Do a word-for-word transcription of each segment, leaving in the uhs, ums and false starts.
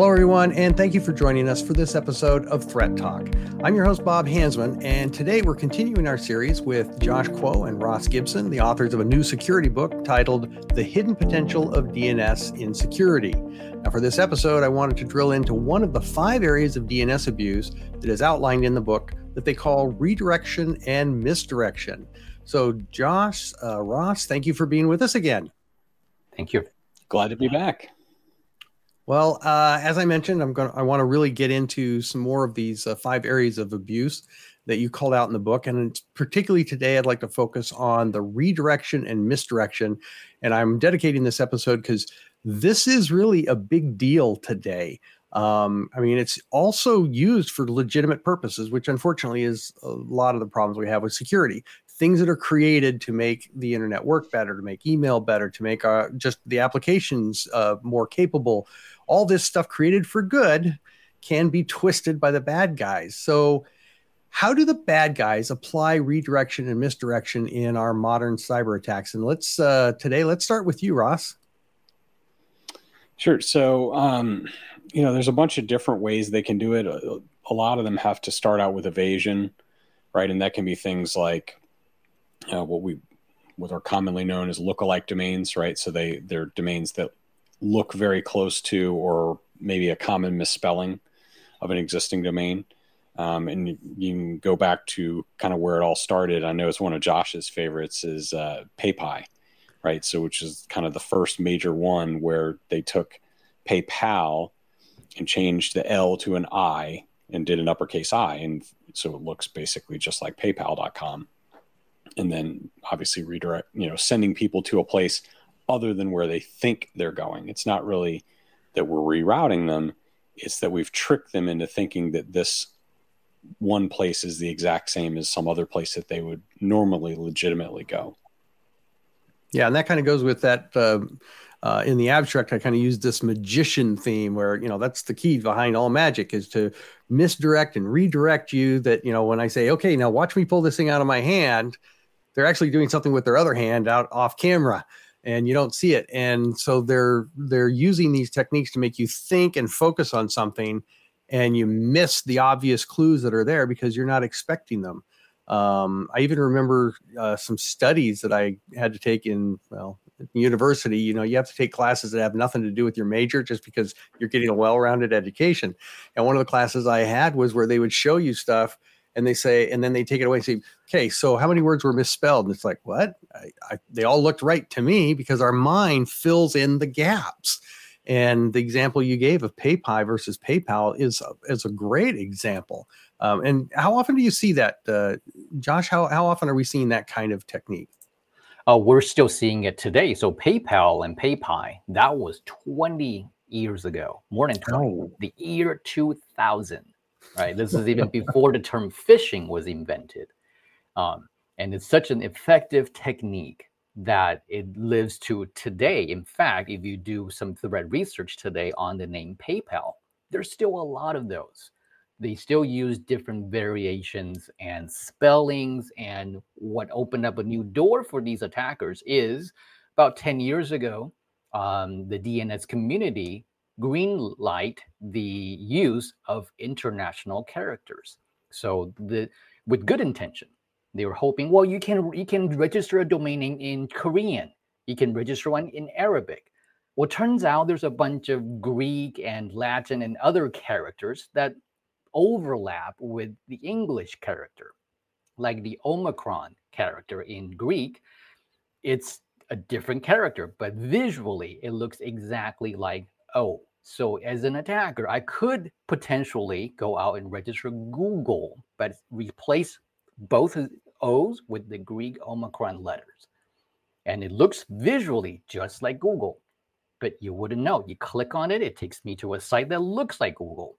Hello, everyone, and thank you for joining us for this episode of Threat Talk. I'm your host, Bob Hansman, and today we're continuing our series with Josh Kuo and Ross Gibson, the authors of a new security book titled The Hidden Potential of D N S in Security. Now, for this episode, I wanted to drill into one of the five areas of D N S abuse that is outlined in the book that they call redirection and misdirection. So, Josh, uh, Ross, thank you for being with us again. Thank you. Glad to be back. Well, uh, as I mentioned, I'm going. I want to really get into some more of these uh, five areas of abuse that you called out in the book, and particularly today, I'd like to focus on the redirection and misdirection. And I'm dedicating this episode because this is really a big deal today. Um, I mean, it's also used for legitimate purposes, which unfortunately is a lot of the problems we have with security. Things that are created to make the internet work better, to make email better, to make our, just the applications uh, more capable. All this stuff created for good can be twisted by the bad guys. So how do the bad guys apply redirection and misdirection in our modern cyber attacks? And let's uh, today, let's start with you, Ross. Sure. So, um, you know, there's a bunch of different ways they can do it. A, a lot of them have to start out with evasion, right? And that can be things like Uh, what we, what are commonly known as lookalike domains, right? So they they're domains that look very close to, or maybe a common misspelling of an existing domain. Um, and you, you can go back to kind of where it all started. I know it's one of Josh's favorites is uh, PayPal, right? So which is kind of the first major one where they took PayPal and changed the L to an I and did an uppercase I, and so it looks basically just like PayPal dot com. And then obviously redirect, you know, sending people to a place other than where they think they're going. It's not really that we're rerouting them. It's that we've tricked them into thinking that this one place is the exact same as some other place that they would normally legitimately go. Yeah. And that kind of goes with that. Uh, uh, in the abstract, I kind of use this magician theme where, you know, that's the key behind all magic is to misdirect and redirect you that, you know, when I say, okay, now watch me pull this thing out of my hand, they're actually doing something with their other hand out off camera and you don't see it. And so they're, they're using these techniques to make you think and focus on something and you miss the obvious clues that are there because you're not expecting them. Um, I even remember uh, some studies that I had to take in, well, university, you know, you have to take classes that have nothing to do with your major just because you're getting a well-rounded education. And one of the classes I had was where they would show you stuff and they say, and then they take it away and say, okay, so how many words were misspelled? And it's like, what? I, I, they all looked right to me because our mind fills in the gaps. And the example you gave of PayPal versus PayPal is, is a great example. Um, and how often do you see that, uh, Josh? How, how often are we seeing that kind of technique? Uh, we're still seeing it today. So PayPal and PayPal, that was twenty years ago, more than twenty, oh. The year two thousand. Right, this is even before the term phishing was invented, um, and it's such an effective technique that it lives to today. In fact, if you do some threat research today on the name PayPal, there's still a lot of those. They still use different variations and spellings, and what opened up a new door for these attackers is about ten years ago, um, the D N S community green light the use of international characters. So the with good intention, they were hoping, well, you can you can register a domain name in Korean, you can register one in Arabic. Well, turns out there's a bunch of Greek and Latin and other characters that overlap with the English character, like the Omicron character in Greek. It's a different character, but visually it looks exactly like O. So as an attacker, I could potentially go out and register Google, but replace both O's with the Greek Omicron letters. And it looks visually just like Google, but you wouldn't know. You click on it, it takes me to a site that looks like Google.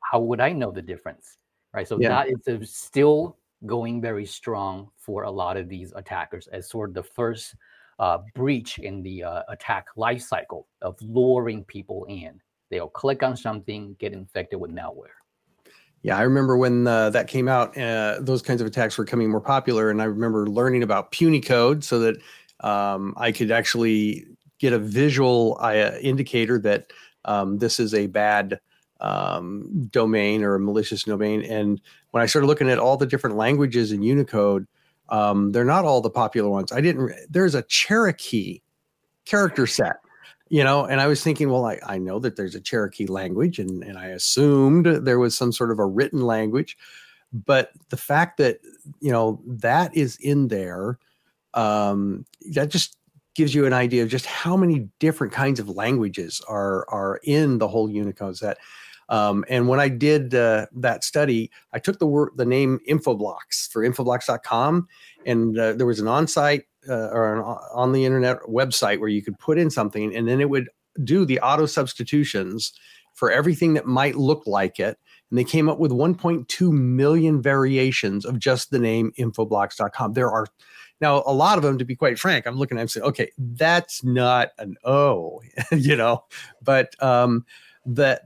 How would I know the difference? Right. So yeah. that is a, still going very strong for a lot of these attackers as sort of the first Uh, breach in the uh, attack life cycle of luring people in. They'll click on something, get infected with malware. Yeah, I remember when uh, that came out, uh, those kinds of attacks were becoming more popular. And I remember learning about Punicode so that um, I could actually get a visual uh, indicator that um, this is a bad um, domain or a malicious domain. And when I started looking at all the different languages in Unicode, um, they're not all the popular ones. I didn't, there's a Cherokee character set, you know, and I was thinking, well, I, I know that there's a Cherokee language, and, and I assumed there was some sort of a written language. But the fact that, you know, that is in there, um, that just gives you an idea of just how many different kinds of languages are are in the whole Unicode set. Um, and when I did uh, that study, I took the word, the name Infoblox for infoblox dot com, and uh, there was an on-site uh, or an on the internet website where you could put in something, and then it would do the auto substitutions for everything that might look like it. And they came up with one point two million variations of just the name infoblox dot com. There are now a lot of them, to be quite frank. I'm looking at them and saying, okay, that's not an O, you know, but um, that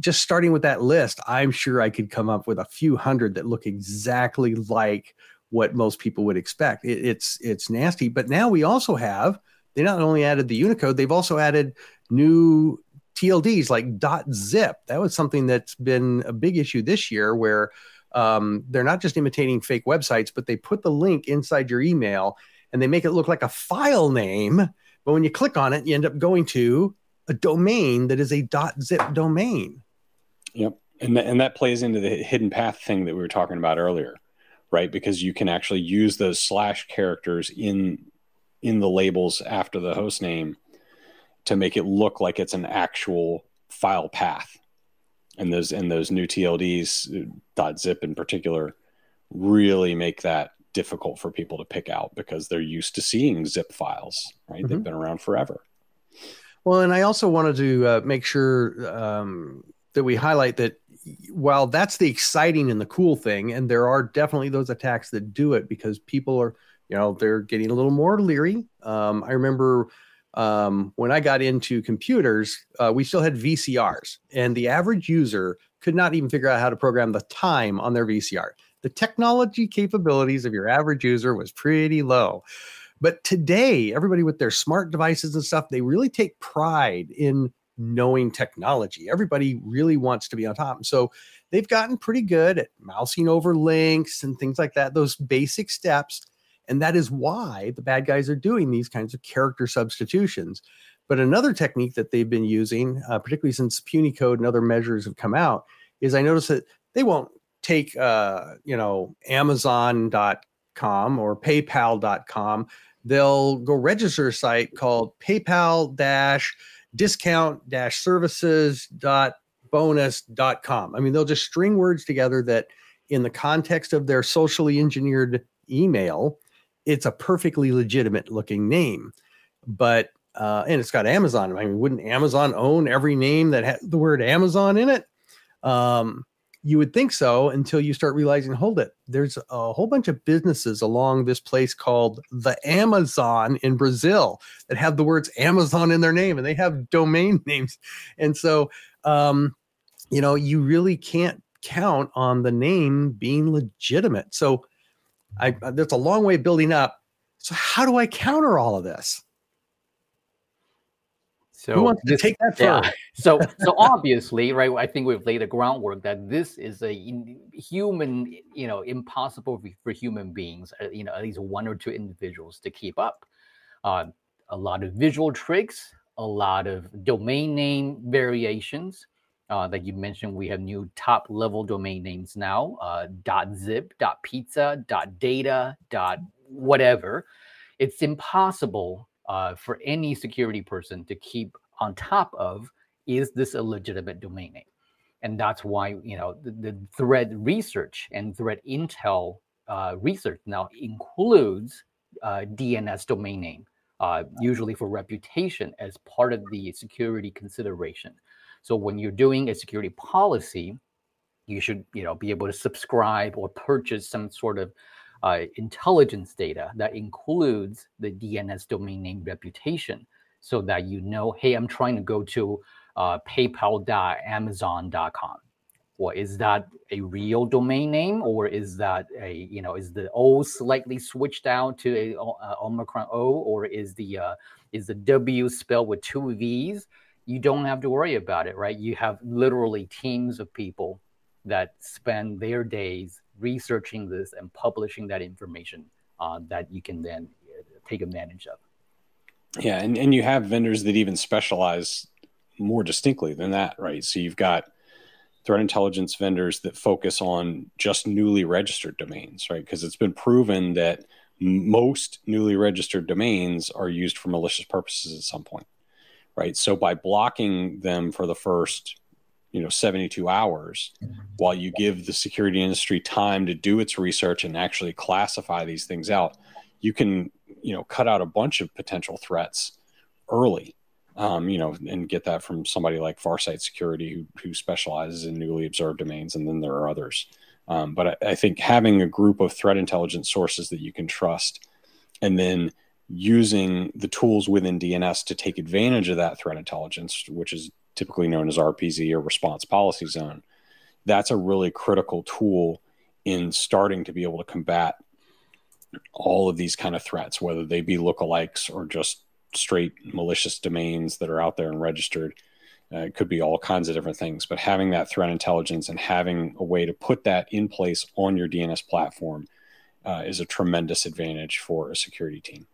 just starting with that list, I'm sure I could come up with a few hundred that look exactly like what most people would expect. It, it's it's nasty. But now we also have, they not only added the Unicode, they've also added new T L Ds like .zip. That was something that's been a big issue this year, where um, they're not just imitating fake websites, but they put the link inside your email and they make it look like a file name. But when you click on it, you end up going to a domain that is a .zip domain. Yep. And, th- and that plays into the hidden path thing that we were talking about earlier, right? Because you can actually use those slash characters in in the labels after the host name to make it look like it's an actual file path. And those and those new T L Ds, .zip in particular, really make that difficult for people to pick out because they're used to seeing zip files, right? Mm-hmm. They've been around forever. Well, and I also wanted to uh, make sure um, that we highlight that while that's the exciting and the cool thing, and there are definitely those attacks that do it because people are, you know, they're getting a little more leery. Um, I remember... Um, when I got into computers, uh, we still had V C Rs, and the average user could not even figure out how to program the time on their V C R. The technology capabilities of your average user was pretty low. But today, everybody with their smart devices and stuff, they really take pride in knowing technology. Everybody really wants to be on top. And so they've gotten pretty good at mousing over links and things like that, those basic steps. And that is why the bad guys are doing these kinds of character substitutions. But another technique that they've been using, uh, particularly since Punycode and other measures have come out, is I noticed that they won't take, uh, you know, Amazon dot com or PayPal dot com. They'll go register a site called PayPal dash discount dash services dot bonus dot com. I mean, they'll just string words together that in the context of their socially engineered email, it's a perfectly legitimate looking name, but, uh, and it's got Amazon. I mean, wouldn't Amazon own every name that has the word Amazon in it? Um, you would think so until you start realizing, hold it, there's a whole bunch of businesses along this place called the Amazon in Brazil that have the words Amazon in their name, and they have domain names. And so, um, you know, you really can't count on the name being legitimate. So, I, that's a long way building up. So how do I counter all of this? So who wants this, to take that far? Yeah. So, so obviously, right, I think we've laid the groundwork that this is a human, you know, impossible for human beings, you know, at least one or two individuals to keep up. Uh, a lot of visual tricks, a lot of domain name variations. Uh, that you mentioned, we have new top-level domain names now, uh, .zip, .pizza, .data, .whatever. It's impossible uh, for any security person to keep on top of, is this a legitimate domain name? And that's why, you know, the, the threat research and threat intel uh, research now includes uh, D N S domain name, uh, usually for reputation as part of the security consideration. So when you're doing a security policy, you should, you know, be able to subscribe or purchase some sort of uh, intelligence data that includes the D N S domain name reputation, so that you know, hey, I'm trying to go to uh, PayPal dot Amazon dot com. Well, is that a real domain name, or is that a, you know, is the O slightly switched out to a, a Omicron O, or is the uh, is the W spelled with two V's? you don't have to worry about it, right? You have literally teams of people that spend their days researching this and publishing that information uh, that you can then take advantage of. Yeah, and, and you have vendors that even specialize more distinctly than that, right? So you've got threat intelligence vendors that focus on just newly registered domains, right? Because it's been proven that most newly registered domains are used for malicious purposes at some point, right? So by blocking them for the first, you know, seventy-two hours, mm-hmm. while you give the security industry time to do its research and actually classify these things out, you can, you know, cut out a bunch of potential threats early, um, you know, and get that from somebody like Farsight Security, who, who specializes in newly observed domains. And then there are others. Um, but I, I think having a group of threat intelligence sources that you can trust, and then using the tools within D N S to take advantage of that threat intelligence, which is typically known as R P Z, or response policy zone, that's a really critical tool in starting to be able to combat all of these kind of threats, whether they be lookalikes or just straight malicious domains that are out there and registered. Uh, it could be all kinds of different things, but having that threat intelligence and having a way to put that in place on your D N S platform uh, is a tremendous advantage for a security team.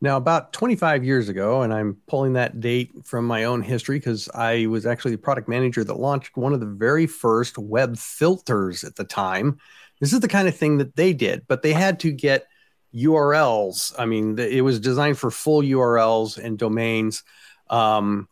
Now, about twenty-five years ago, and I'm pulling that date from my own history because I was actually the product manager that launched one of the very first web filters at the time. This is the kind of thing that they did, but they had to get U R Ls. I mean, it was designed for full U R Ls and domains. Um,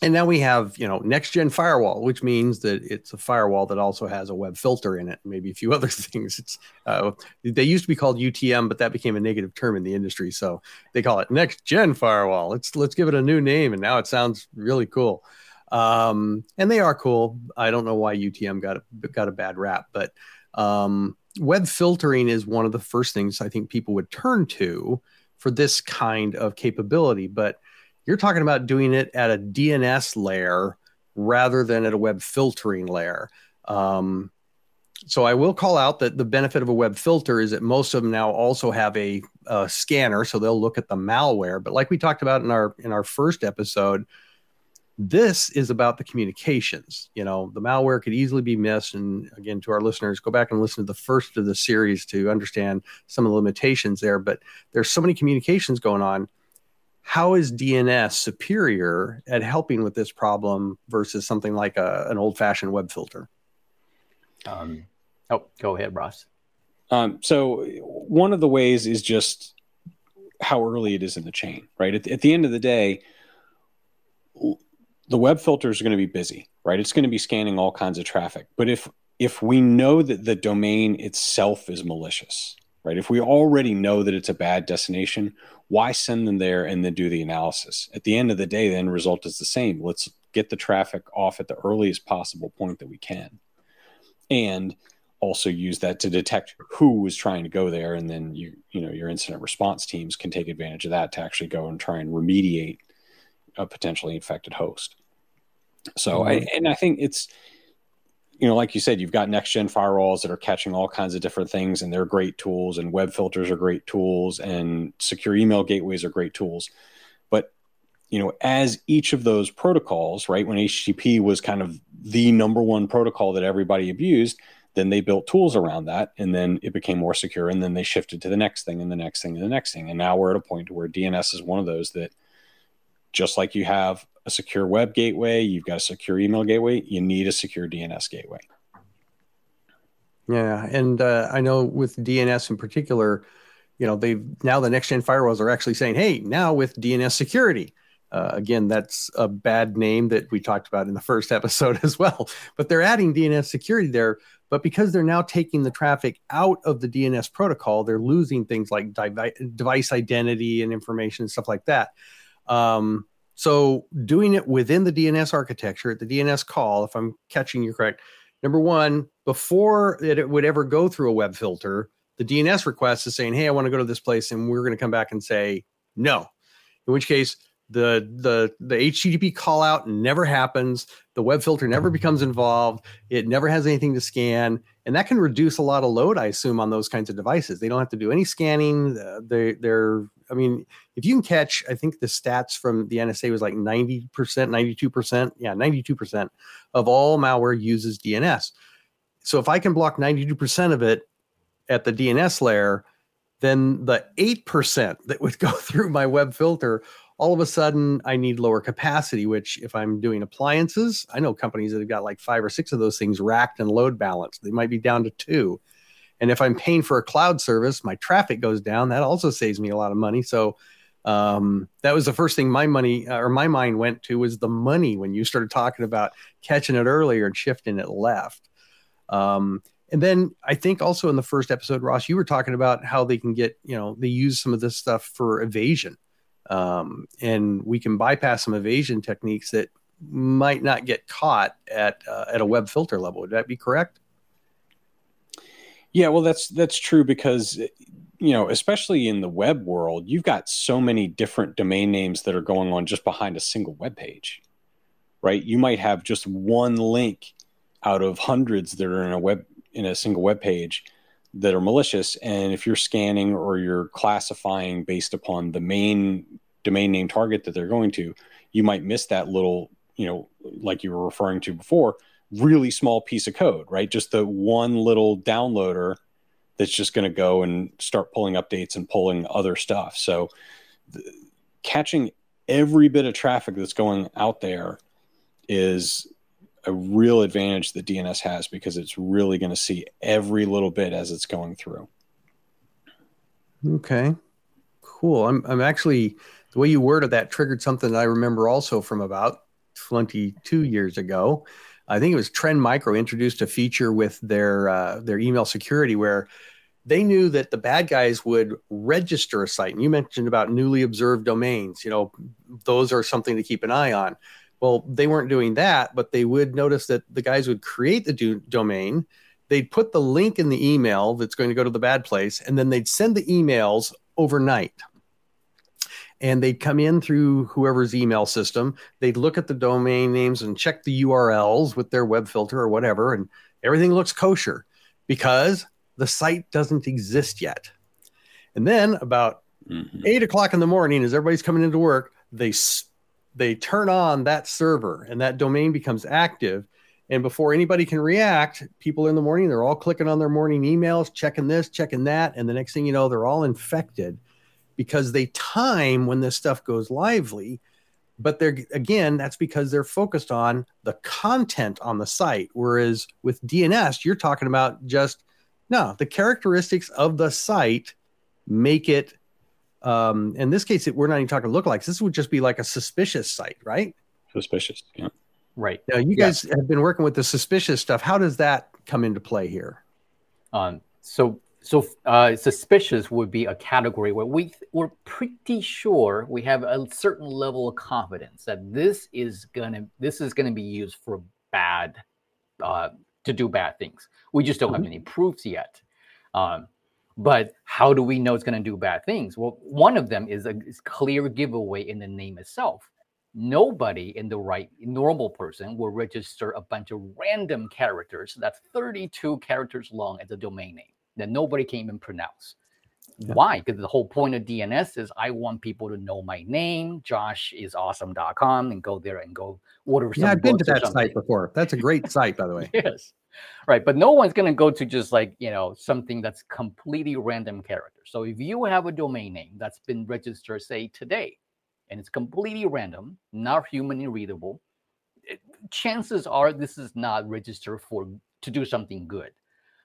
and now we have, you know, next-gen firewall, which means that it's a firewall that also has a web filter in it, maybe a few other things. It's uh, they used to be called U T M, but that became a negative term in the industry, so they call it next-gen firewall. Let's let's give it a new name, and now it sounds really cool. Um, and they are cool. I don't know why U T M got a, got a bad rap, but Um, web filtering is one of the first things I think people would turn to for this kind of capability, but you're talking about doing it at a D N S layer rather than at a web filtering layer. Um, so I will call out that the benefit of a web filter is that most of them now also have a, a scanner, so they'll look at the malware. But like we talked about in our, in our first episode, this is about the communications. You know, the malware could easily be missed. And again, to our listeners, go back and listen to the first of the series to understand some of the limitations there. But there's so many communications going on. How is D N S superior at helping with this problem versus something like a, an old-fashioned web filter? Um, oh, go ahead, Ross. Um, so one of the ways is just how early it is in the chain, right? At, at the end of the day, the web filters are going to be busy, right? It's going to be scanning all kinds of traffic. But if if we know that the domain itself is malicious, right? If we already know that it's a bad destination, why send them there and then do the analysis? At the end of the day, the end result is the same. Let's get the traffic off at the earliest possible point that we can. And also use that to detect who was trying to go there. And then you, you know, your incident response teams can take advantage of that to actually go and try and remediate a potentially infected host. So, I, and I think it's, you know, like you said, you've got next gen firewalls that are catching all kinds of different things, and they're great tools, and web filters are great tools, and secure email gateways are great tools. But, you know, as each of those protocols, right, when H T T P was kind of the number one protocol that everybody abused, then they built tools around that, and then it became more secure, and then they shifted to the next thing and the next thing and the next thing. And now we're at a point where D N S is one of those that, just like you have a secure web gateway, you've got a secure email gateway, you need a secure D N S gateway. Yeah. And uh, I know with D N S in particular, you know, they've now the next gen firewalls are actually saying, hey, now with D N S security. Uh, again, that's a bad name that we talked about in the first episode as well, but they're adding D N S security there. But because they're now taking the traffic out of the D N S protocol, they're losing things like devi- device identity and information and stuff like that. Um, so doing it within the D N S architecture at the D N S call, if I'm catching you correct, number one, before it would ever go through a web filter, the D N S request is saying, hey, I want to go to this place. And we're going to come back and say, no, in which case the, the, the H T T P call out never happens. The web filter never becomes involved. It never has anything to scan. And that can reduce a lot of load, I assume, on those kinds of devices. They don't have to do any scanning. Uh, they, they're I mean, if you can catch, I think the stats from the N S A was like ninety percent, ninety-two percent. Yeah, ninety-two percent of all malware uses D N S. So if I can block ninety-two percent of it at the D N S layer, then the eight percent that would go through my web filter, all of a sudden I need lower capacity, which if I'm doing appliances, I know companies that have got like five or six of those things racked and load balanced. They might be down to two. And if I'm paying for a cloud service, my traffic goes down. That also saves me a lot of money. So um, that was the first thing my money or my mind went to, was the money when you started talking about catching it earlier and shifting it left. Um, and then I think also in the first episode, Ross, you were talking about how they can get, you know, they use some of this stuff for evasion. Um, and we can bypass some evasion techniques that might not get caught at uh, at a web filter level. Would that be correct? Yeah, well, that's that's true because, you know, especially in the web world, you've got so many different domain names that are going on just behind a single web page, right? You might have just one link out of hundreds that are in a web in a single web page that are malicious. And if you're scanning or you're classifying based upon the main domain name target that they're going to, you might miss that little, you know, like you were referring to before, really small piece of code, right? Just the one little downloader that's just going to go and start pulling updates and pulling other stuff. So the, catching every bit of traffic that's going out there is a real advantage that D N S has, because it's really going to see every little bit as it's going through. Okay, cool. I'm I'm actually, the way you worded that triggered something that I remember also from about twenty-two years ago. I think it was Trend Micro introduced a feature with their uh, their email security where they knew that the bad guys would register a site. And you mentioned about newly observed domains. You know, those are something to keep an eye on. Well, they weren't doing that, but they would notice that the guys would create the do- domain. They'd put the link in the email that's going to go to the bad place, and then they'd send the emails overnight. And they'd come in through whoever's email system. They'd look at the domain names and check the U R Ls with their web filter or whatever, and everything looks kosher because the site doesn't exist yet. And then about mm-hmm. eight o'clock in the morning, as everybody's coming into work, they they turn on that server, and that domain becomes active. And before anybody can react, people in the morning, they're all clicking on their morning emails, checking this, checking that, and the next thing you know, they're all infected, because they time when this stuff goes lively. But they're, again, that's because they're focused on the content on the site. Whereas with D N S, you're talking about just, no, the characteristics of the site make it, um, in this case, it, we're not even talking lookalikes. This would just be like a suspicious site, right? Suspicious, yeah. Right. Now, you guys yeah. have been working with the suspicious stuff. How does that come into play here? Um, so... So uh, suspicious would be a category where we, we're pretty sure we have a certain level of confidence that this is gonna this is gonna be used for bad, uh, to do bad things. We just don't mm-hmm. have any proofs yet. Um, but how do we know it's gonna do bad things? Well, one of them is a is clear giveaway in the name itself. Nobody in the right normal person will register a bunch of random characters that's thirty-two characters long as a domain name that nobody can even pronounce. Yeah. Why? Because the whole point of D N S is I want people to know my name, josh is awesome dot com, and go there and go order some. Yeah, I've been to that site before. That's a great site, by the way. Yes, right. But no one's going to go to just like, you know, something that's completely random character. So if you have a domain name that's been registered, say, today, and it's completely random, not humanly readable, it, chances are this is not registered for to do something good.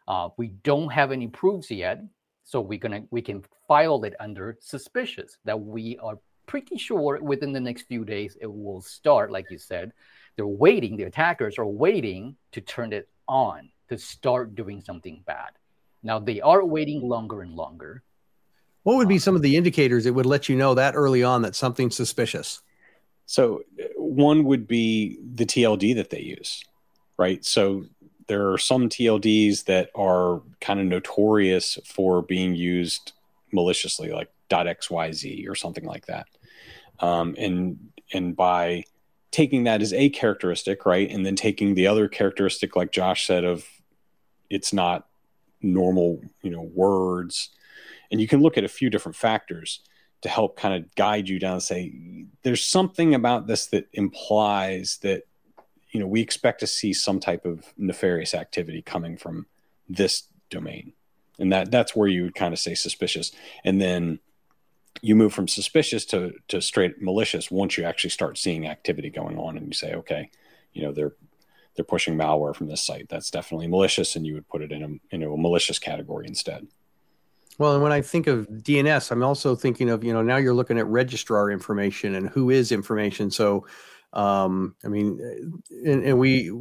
Uh, we don't have any proofs yet, so we're gonna we can file it under suspicious, that we are pretty sure within the next few days it will start. Like you said, they're waiting, the attackers are waiting to turn it on, to start doing something bad. Now they are waiting longer and longer. What would be um, some of the indicators that would let you know that early on that something's suspicious? So one would be the T L D that they use, right? So there are some T L Ds that are kind of notorious for being used maliciously, like .xyz or something like that. Um, and and by taking that as a characteristic, right, and then taking the other characteristic, like Josh said, of it's not normal, you know, words. And you can look at a few different factors to help kind of guide you down and say, there's something about this that implies that, you know, we expect to see some type of nefarious activity coming from this domain. And that that's where you would kind of say suspicious. And then you move from suspicious to, to straight malicious once you actually start seeing activity going on and you say, okay, you know, they're they're pushing malware from this site. That's definitely malicious, and you would put it in a, you know, a malicious category instead. Well, and when I think of D N S, I'm also thinking of, you know, now you're looking at registrar information and who is information. So, um, I mean, and, and we,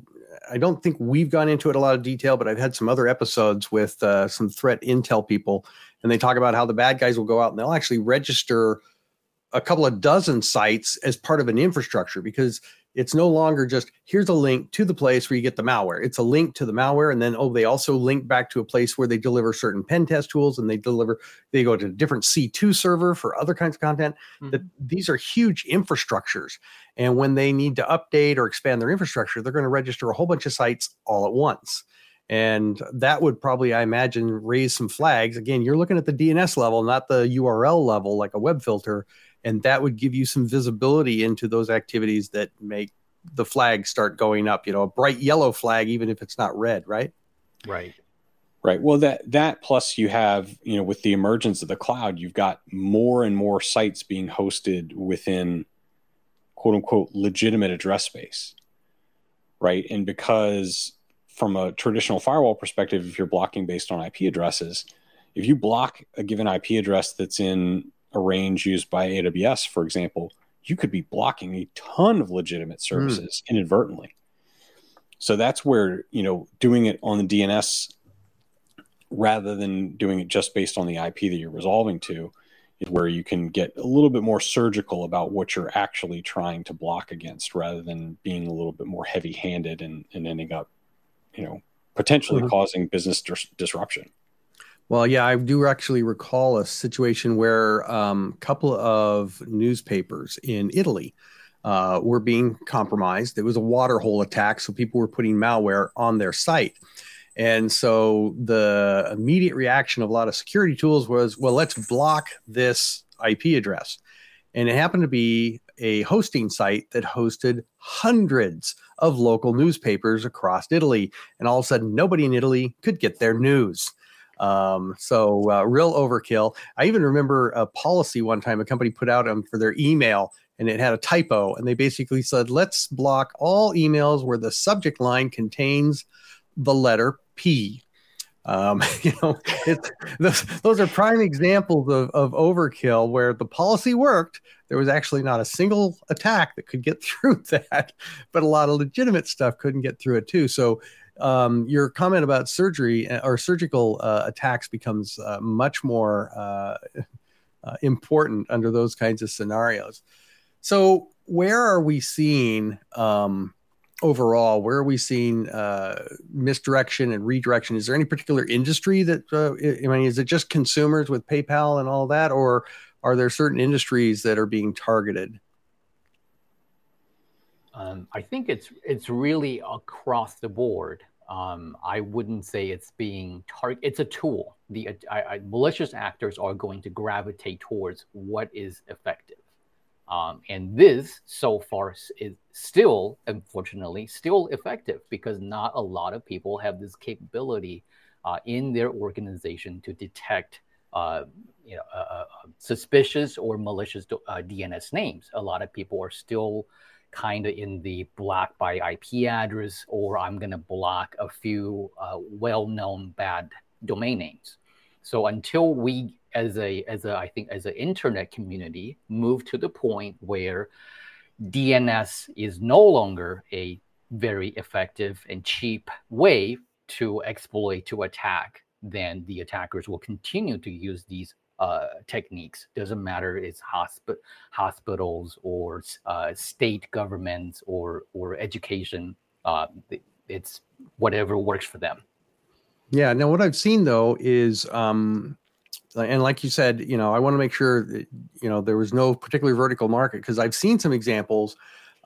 I don't think we've gone into it a lot of detail, but I've had some other episodes with uh, some threat intel people, and they talk about how the bad guys will go out and they'll actually register a couple of dozen sites as part of an infrastructure, because it's no longer just here's a link to the place where you get the malware. It's a link to the malware. And then, oh, they also link back to a place where they deliver certain pen test tools, and they deliver, they go to a different C two server for other kinds of content. Mm-hmm. That these are huge infrastructures. And when they need to update or expand their infrastructure, they're going to register a whole bunch of sites all at once. And that would probably, I imagine, raise some flags. Again, you're looking at the D N S level, not the U R L level, like a web filter. And that would give you some visibility into those activities that make the flag start going up, you know, a bright yellow flag, even if it's not red, right? Right. Right. Well, that that plus you have, you know, with the emergence of the cloud, you've got more and more sites being hosted within, quote unquote, legitimate address space, right? And because from a traditional firewall perspective, if you're blocking based on I P addresses, if you block a given I P address that's in a range used by A W S, for example, you could be blocking a ton of legitimate services mm. inadvertently. So that's where, you know, doing it on the D N S rather than doing it just based on the I P that you're resolving to is where you can get a little bit more surgical about what you're actually trying to block against, rather than being a little bit more heavy-handed and, and ending up, you know, potentially mm-hmm. causing business dis- disruption. Well, yeah, I do actually recall a situation where um, a couple of newspapers in Italy uh, were being compromised. It was a waterhole attack, so people were putting malware on their site. And so the immediate reaction of a lot of security tools was, well, let's block this I P address. And it happened to be a hosting site that hosted hundreds of local newspapers across Italy. And all of a sudden, nobody in Italy could get their news. Um, so uh, real overkill. I even remember a policy one time a company put out um, for their email, and it had a typo, and they basically said, let's block all emails where the subject line contains the letter P. Um, you know, it's, those, those are prime examples of, of overkill where the policy worked. There was actually not a single attack that could get through that, but a lot of legitimate stuff couldn't get through it too. So Um, your comment about surgery or surgical uh, attacks becomes uh, much more uh, uh, important under those kinds of scenarios. So where are we seeing um, overall, where are we seeing uh, misdirection and redirection? Is there any particular industry that, uh, I mean, is it just consumers with PayPal and all that, or are there certain industries that are being targeted? Um, I think it's it's really across the board. Um, I wouldn't say it's being target. It's a tool. The uh, I, I, malicious actors are going to gravitate towards what is effective, um, and this so far is still, unfortunately, still effective because not a lot of people have this capability uh, in their organization to detect uh, you know, uh, uh, suspicious or malicious uh, D N S names. A lot of people are still kind of in the block by I P address, or I'm going to block a few uh, well-known bad domain names. So until we, as a, as a, I think, as an internet community, move to the point where D N S is no longer a very effective and cheap way to exploit, to attack, then the attackers will continue to use these Uh, techniques. Doesn't matter it's hospi- hospitals or uh, state governments or or education. Uh, it's whatever works for them. Yeah. Now, what I've seen though is, um, and like you said, you know, I want to make sure that, you know, there was no particular vertical market, because I've seen some examples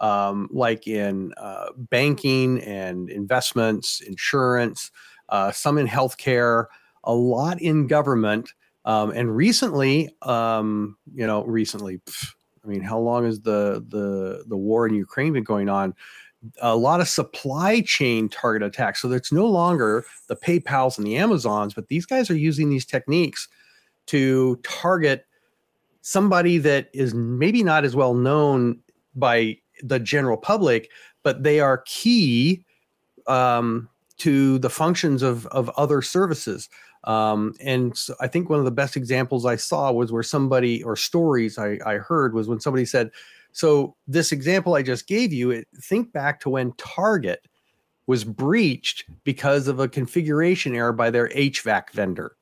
um, like in uh, banking and investments, insurance, uh, some in healthcare, a lot in government. Um, and recently, um, you know, recently, pff, I mean, how long has the, the, the war in Ukraine been going on? A lot of supply chain target attacks. So it's no longer the PayPals and the Amazons, but these guys are using these techniques to target somebody that is maybe not as well known by the general public, but they are key um, to the functions of, of other services. Um, and so I think one of the best examples I saw was where somebody, or stories I, I heard, was when somebody said, so this example I just gave you, it, think back to when Target was breached because of a configuration error by their H V A C vendor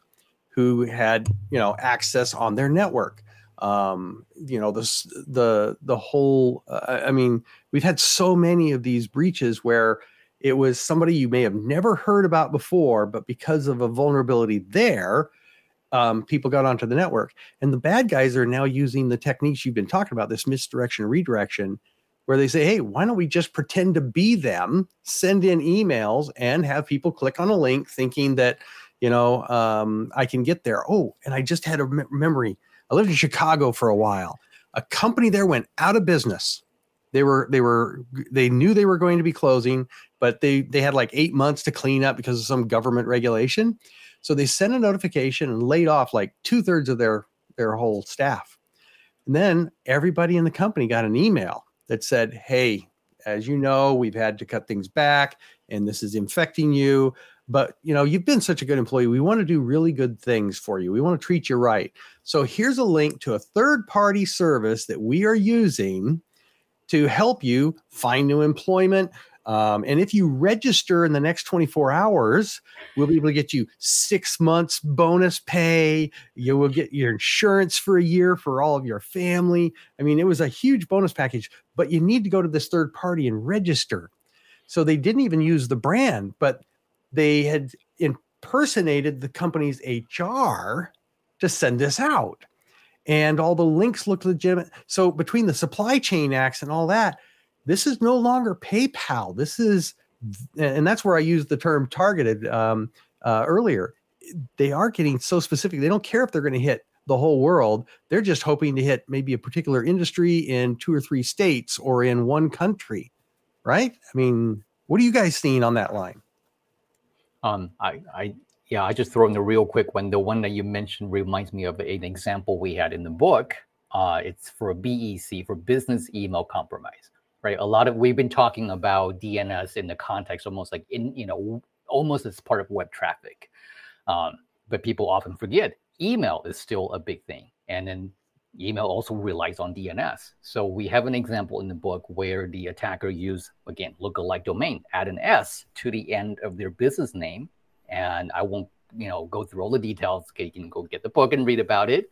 who had, you know, access on their network. Um, you know, this, the, the whole, uh, I mean, we've had so many of these breaches where it was somebody you may have never heard about before, but because of a vulnerability there, Um, people got onto the network, and the bad guys are now using the techniques you've been talking about, this misdirection, redirection, where they say, hey, why don't we just pretend to be them, send in emails and have people click on a link thinking that, you know, um, I can get there. Oh, and I just had a me- memory. I lived in Chicago for a while. A company there went out of business. They were, they were, they knew they were going to be closing, but they, they had like eight months to clean up because of some government regulation. So they sent a notification and laid off like two thirds of their, their whole staff. And then everybody in the company got an email that said, hey, as you know, we've had to cut things back and this is infecting you, but you know, you've been such a good employee. We want to do really good things for you. We want to treat you right. So here's a link to a third party service that we are using to help you find new employment. Um, and if you register in the next twenty-four hours, we'll be able to get you six months bonus pay. You will get your insurance for a year for all of your family. I mean, it was a huge bonus package, but you need to go to this third party and register. So they didn't even use the brand, but they had impersonated the company's H R to send this out. And all the links looked legitimate. So between the supply chain acts and all that, this is no longer PayPal. This is, and that's where I used the term targeted um, uh, earlier. They are getting so specific. They don't care if they're going to hit the whole world. They're just hoping to hit maybe a particular industry in two or three states or in one country, right? I mean, what are you guys seeing on that line? Um, I, I, yeah, I just throw in the real quick one. The one that you mentioned reminds me of an example we had in the book. Uh, it's for a B E C, for business email compromise. Right, a lot of we've been talking about D N S in the context, almost like in you know, almost as part of web traffic, um, but people often forget email is still a big thing, and then email also relies on D N S. So we have an example in the book where the attacker used again lookalike domain, add an S to the end of their business name, and I won't you know go through all the details. Okay, you can go get the book and read about it.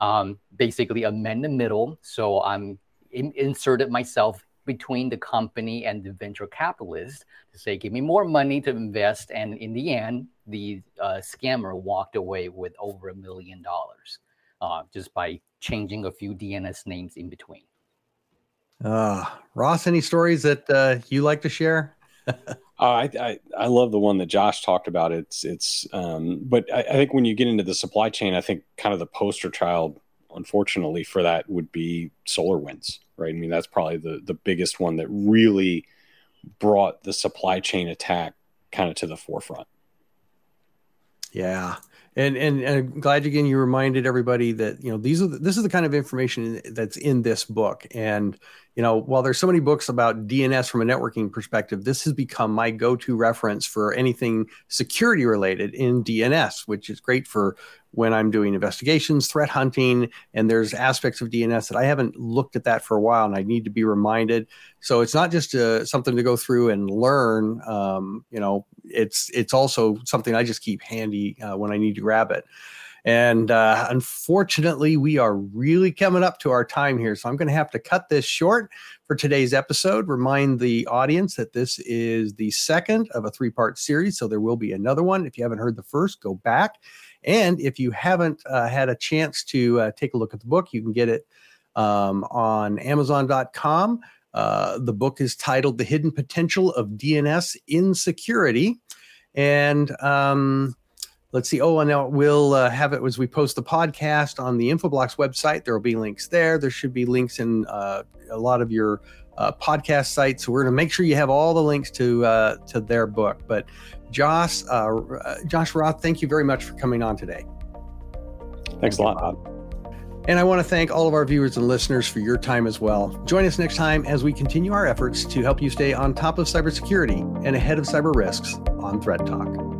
Um, basically, amend the middle, so I'm in, inserted myself between the company and the venture capitalist to say, give me more money to invest. And in the end, the uh, scammer walked away with over a million dollars uh, just by changing a few D N S names in between. Uh, Ross, any stories that uh, you like to share? uh, I, I I love the one that Josh talked about. It's, it's um, but I, I think when you get into the supply chain, I think kind of the poster child, unfortunately, for that would be SolarWinds, right? I mean, that's probably the, the biggest one that really brought the supply chain attack kind of to the forefront. Yeah. And, and, and I'm glad again, you reminded everybody that, you know, these are, the, this is the kind of information that's in this book. And, you know, while there's so many books about D N S from a networking perspective, this has become my go-to reference for anything security related in D N S, which is great for when I'm doing investigations, threat hunting, and there's aspects of D N S that I haven't looked at that for a while and I need to be reminded. So it's not just uh, something to go through and learn. Um, you know, it's, it's also something I just keep handy uh, when I need to grab it. And uh, unfortunately, we are really coming up to our time here. So I'm going to have to cut this short for today's episode. Remind the audience that this is the second of a three-part series. So there will be another one. If you haven't heard the first, go back. And if you haven't uh, had a chance to uh, take a look at the book, you can get it um, on amazon dot com. Uh, the book is titled The Hidden Potential of D N S in Security. And... Um, Let's see. Oh, and now we'll uh, have it as we post the podcast on the Infoblox website. There will be links there. There should be links in uh, a lot of your uh, podcast sites. So we're going to make sure you have all the links to uh, to their book. But Josh, uh, Josh Roth, thank you very much for coming on today. Thanks a lot, Bob. And I want to thank all of our viewers and listeners for your time as well. Join us next time as we continue our efforts to help you stay on top of cybersecurity and ahead of cyber risks on Threat Talk.